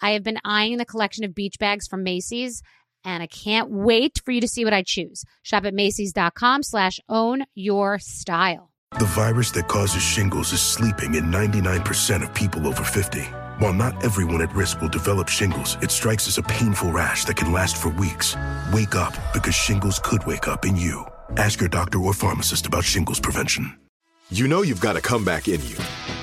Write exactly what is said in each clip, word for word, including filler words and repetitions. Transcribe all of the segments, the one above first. I have been eyeing the collection of beach bags from Macy's, and I can't wait for you to see what I choose. Shop at macys dot com slash own your style. The virus that causes shingles is sleeping in ninety-nine percent of people over fifty. While not everyone at risk will develop shingles, it strikes as a painful rash that can last for weeks. Wake up, because shingles could wake up in you. Ask your doctor or pharmacist about shingles prevention. You know you've got a comeback in you.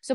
So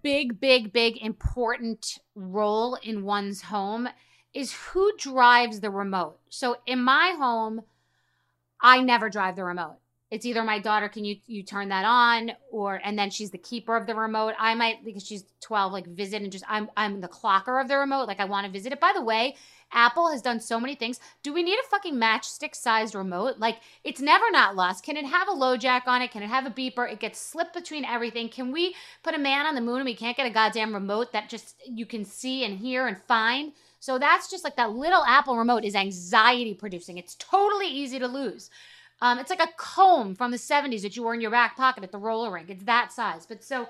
Big, big, big important role in one's home is who drives the remote. So in my home, I never drive the remote. It's either my daughter, can you you turn that on, or and then she's the keeper of the remote. I might, because she's twelve, like visit and just I'm I'm the clocker of the remote. Like, I want to visit it. By the way, Apple has done so many things. Do we need a fucking matchstick sized remote? Like, it's never not lost. Can it have a low jack on it? Can it have a beeper? It gets slipped between everything. Can we put a man on the moon and we can't get a goddamn remote that just you can see and hear and find? So that's just like, that little Apple remote is anxiety producing. It's totally easy to lose. Um, it's like a comb from the seventies that you wore in your back pocket at the roller rink. It's that size. But so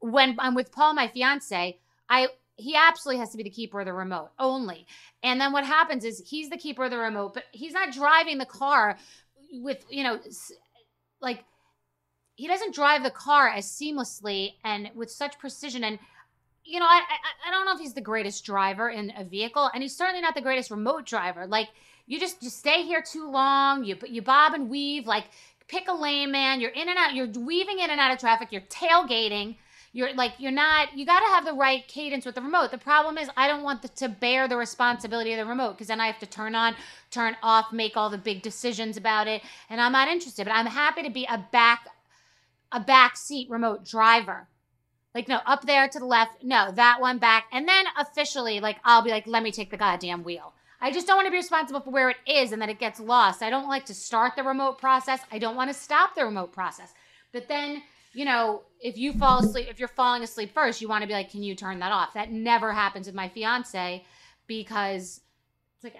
when I'm with Paul, my fiance, I... he absolutely has to be the keeper of the remote only. And then what happens is he's the keeper of the remote, but he's not driving the car with, you know, like he doesn't drive the car as seamlessly and with such precision. And, you know, I, I, I don't know if he's the greatest driver in a vehicle, and he's certainly not the greatest remote driver. Like, you just, you stay here too long. You, you bob and weave, like pick a lane, man. You're in and out, you're weaving in and out of traffic. You're tailgating. You're like, you're not, you got to have the right cadence with the remote. The problem is I don't want the, to bear the responsibility of the remote, because then I have to turn on, turn off, make all the big decisions about it. And I'm not interested, but I'm happy to be a back, a backseat remote driver. Like, no, up there to the left. No, that one back. And then officially, like, I'll be like, let me take the goddamn wheel. I just don't want to be responsible for where it is and that it gets lost. I don't like to start the remote process. I don't want to stop the remote process. But then, you know, if you fall asleep, if you're falling asleep first, you want to be like, can you turn that off? That never happens with my fiance because it's like,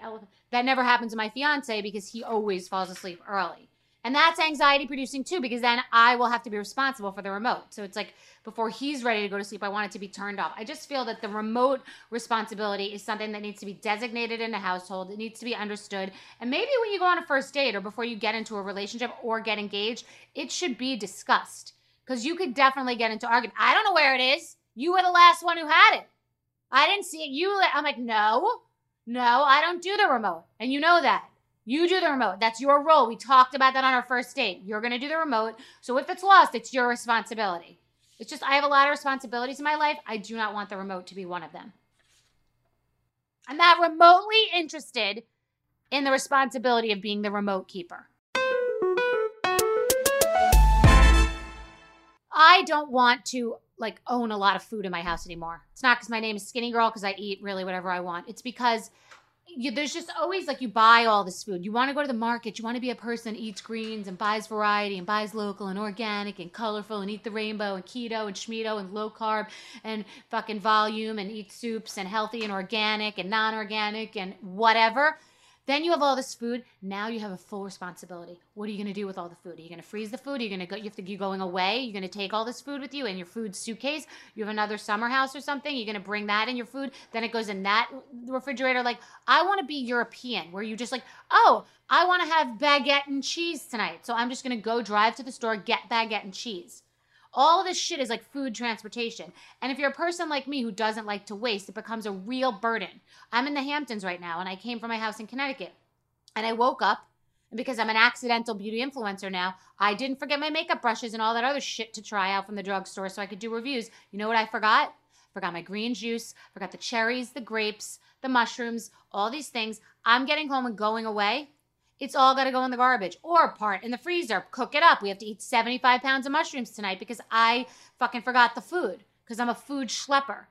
that never happens with my fiance because he always falls asleep early. And that's anxiety producing too, because then I will have to be responsible for the remote. So it's like, before he's ready to go to sleep, I want it to be turned off. I just feel that the remote responsibility is something that needs to be designated in a household. It needs to be understood. And maybe when you go on a first date or before you get into a relationship or get engaged, it should be discussed. Because you could definitely get into argument. I don't know where it is. You were the last one who had it. I didn't see it. You, I'm like, no, no, I don't do the remote. And you know that. You do the remote. That's your role. We talked about that on our first date. You're going to do the remote. So if it's lost, it's your responsibility. It's just, I have a lot of responsibilities in my life. I do not want the remote to be one of them. I'm not remotely interested in the responsibility of being the remote keeper. I don't want to like own a lot of food in my house anymore. It's not because my name is Skinny Girl, because I eat really whatever I want. It's because you, there's just always like you buy all this food. You want to go to the market. You want to be a person that eats greens and buys variety and buys local and organic and colorful and eat the rainbow and keto and schmedo and low carb and fucking volume and eat soups and healthy and organic and non-organic and whatever. Then you have all this food. Now you have a full responsibility. What are you going to do with all the food? Are you going to freeze the food? Are you going to go? You have to be going away. You're going to take all this food with you in your food suitcase. You have another summer house or something. You're going to bring that in your food. Then it goes in that refrigerator. Like, I want to be European, where you just like, oh, I want to have baguette and cheese tonight. So I'm just going to go drive to the store, get baguette and cheese. All this shit is like food transportation. And if you're a person like me who doesn't like to waste, it becomes a real burden. I'm in the Hamptons right now, and I came from my house in Connecticut. And I woke up, and because I'm an accidental beauty influencer now, I didn't forget my makeup brushes and all that other shit to try out from the drugstore so I could do reviews. You know what I forgot? I forgot my green juice, I forgot the cherries, the grapes, the mushrooms, all these things. I'm getting home and going away. It's all got to go in the garbage or part in the freezer. Cook it up. We have to eat seventy-five pounds of mushrooms tonight because I fucking forgot the food because I'm a food schlepper.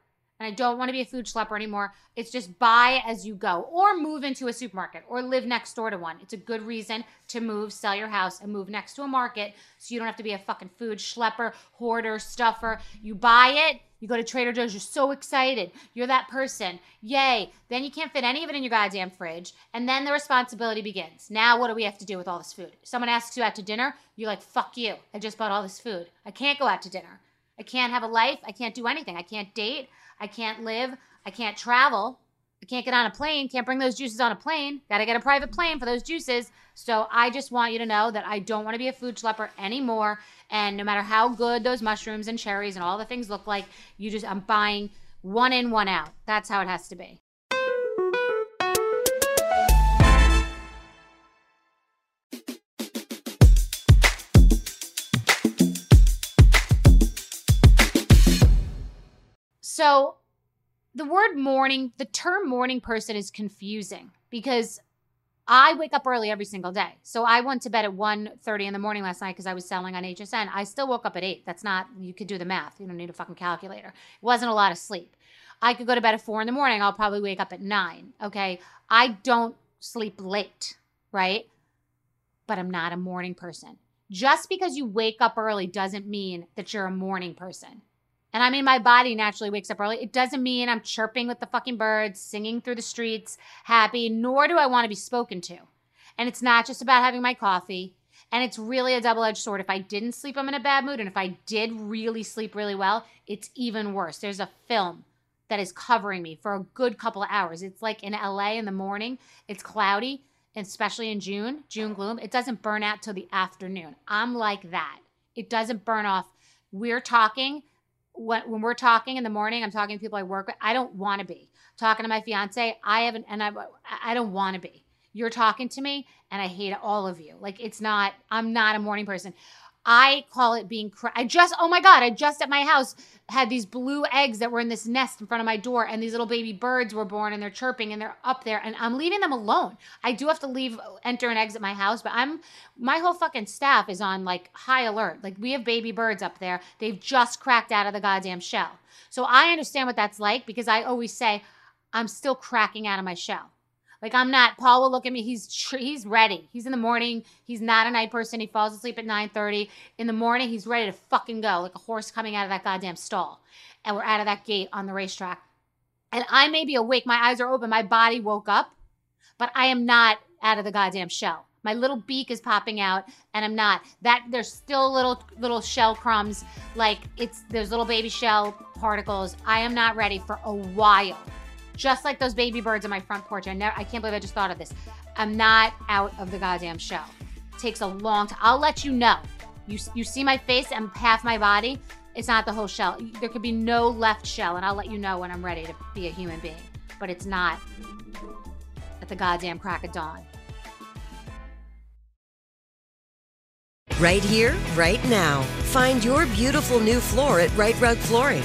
And I don't want to be a food schlepper anymore. It's just buy as you go or move into a supermarket or live next door to one. It's a good reason to move, sell your house, and move next to a market so you don't have to be a fucking food schlepper, hoarder, stuffer. You buy it. You go to Trader Joe's, you're so excited. You're that person. Yay. Then you can't fit any of it in your goddamn fridge. And then the responsibility begins. Now what do we have to do with all this food? If someone asks you out to dinner, you're like, fuck you. I just bought all this food. I can't go out to dinner. I can't have a life. I can't do anything. I can't date. I can't live. I can't travel. I can't get on a plane. Can't bring those juices on a plane. Got to get a private plane for those juices. So I just want you to know that I don't want to be a food schlepper anymore. And no matter how good those mushrooms and cherries and all the things look like, you just, I'm buying one in, one out. That's how it has to be. So the word morning, the term morning person is confusing because I wake up early every single day. So I went to bed at one thirty in the morning last night because I was selling on H S N. I still woke up at eight. That's not, you could do the math. You don't need a fucking calculator. It wasn't a lot of sleep. I could go to bed at four in the morning. I'll probably wake up at nine. Okay. I don't sleep late, right? But I'm not a morning person. Just because you wake up early doesn't mean that you're a morning person. And I mean, my body naturally wakes up early. It doesn't mean I'm chirping with the fucking birds, singing through the streets, happy, nor do I want to be spoken to. And it's not just about having my coffee. And it's really a double-edged sword. If I didn't sleep, I'm in a bad mood. And if I did really sleep really well, it's even worse. There's a film that is covering me for a good couple of hours. It's like in L A in the morning. It's cloudy, especially in June, June gloom. It doesn't burn out till the afternoon. I'm like that. It doesn't burn off. We're talking. When we're talking in the morning, I'm talking to people I work with. I don't want to be talking to my fiance. I haven't, and I, I don't want to be. You're talking to me, and I hate all of you. Like it's not. I'm not a morning person. I call it being. Cra- I just. Oh my God! I just at my house had these blue eggs that were in this nest in front of my door, and these little baby birds were born, and they're chirping, and they're up there, and I'm leaving them alone. I do have to leave, enter, and exit my house, but I'm. My whole fucking staff is on like high alert. Like we have baby birds up there. They've just cracked out of the goddamn shell. So I understand what that's like because I always say, I'm still cracking out of my shell. Like I'm not, Paul will look at me, he's he's ready. He's in the morning, he's not a night person, he falls asleep at nine thirty. In the morning, he's ready to fucking go, like a horse coming out of that goddamn stall. And we're out of that gate on the racetrack. And I may be awake, my eyes are open, my body woke up, but I am not out of the goddamn shell. My little beak is popping out and I'm not. That there's still little little shell crumbs, like it's there's little baby shell particles. I am not ready for a while. Just like those baby birds on my front porch. I never, I can't believe I just thought of this. I'm not out of the goddamn shell. It takes a long time. I'll let you know. You, you see my face and half my body. It's not the whole shell. There could be no left shell, and I'll let you know when I'm ready to be a human being. But it's not at the goddamn crack of dawn. Right here, right now. Find your beautiful new floor at Right Rug Flooring.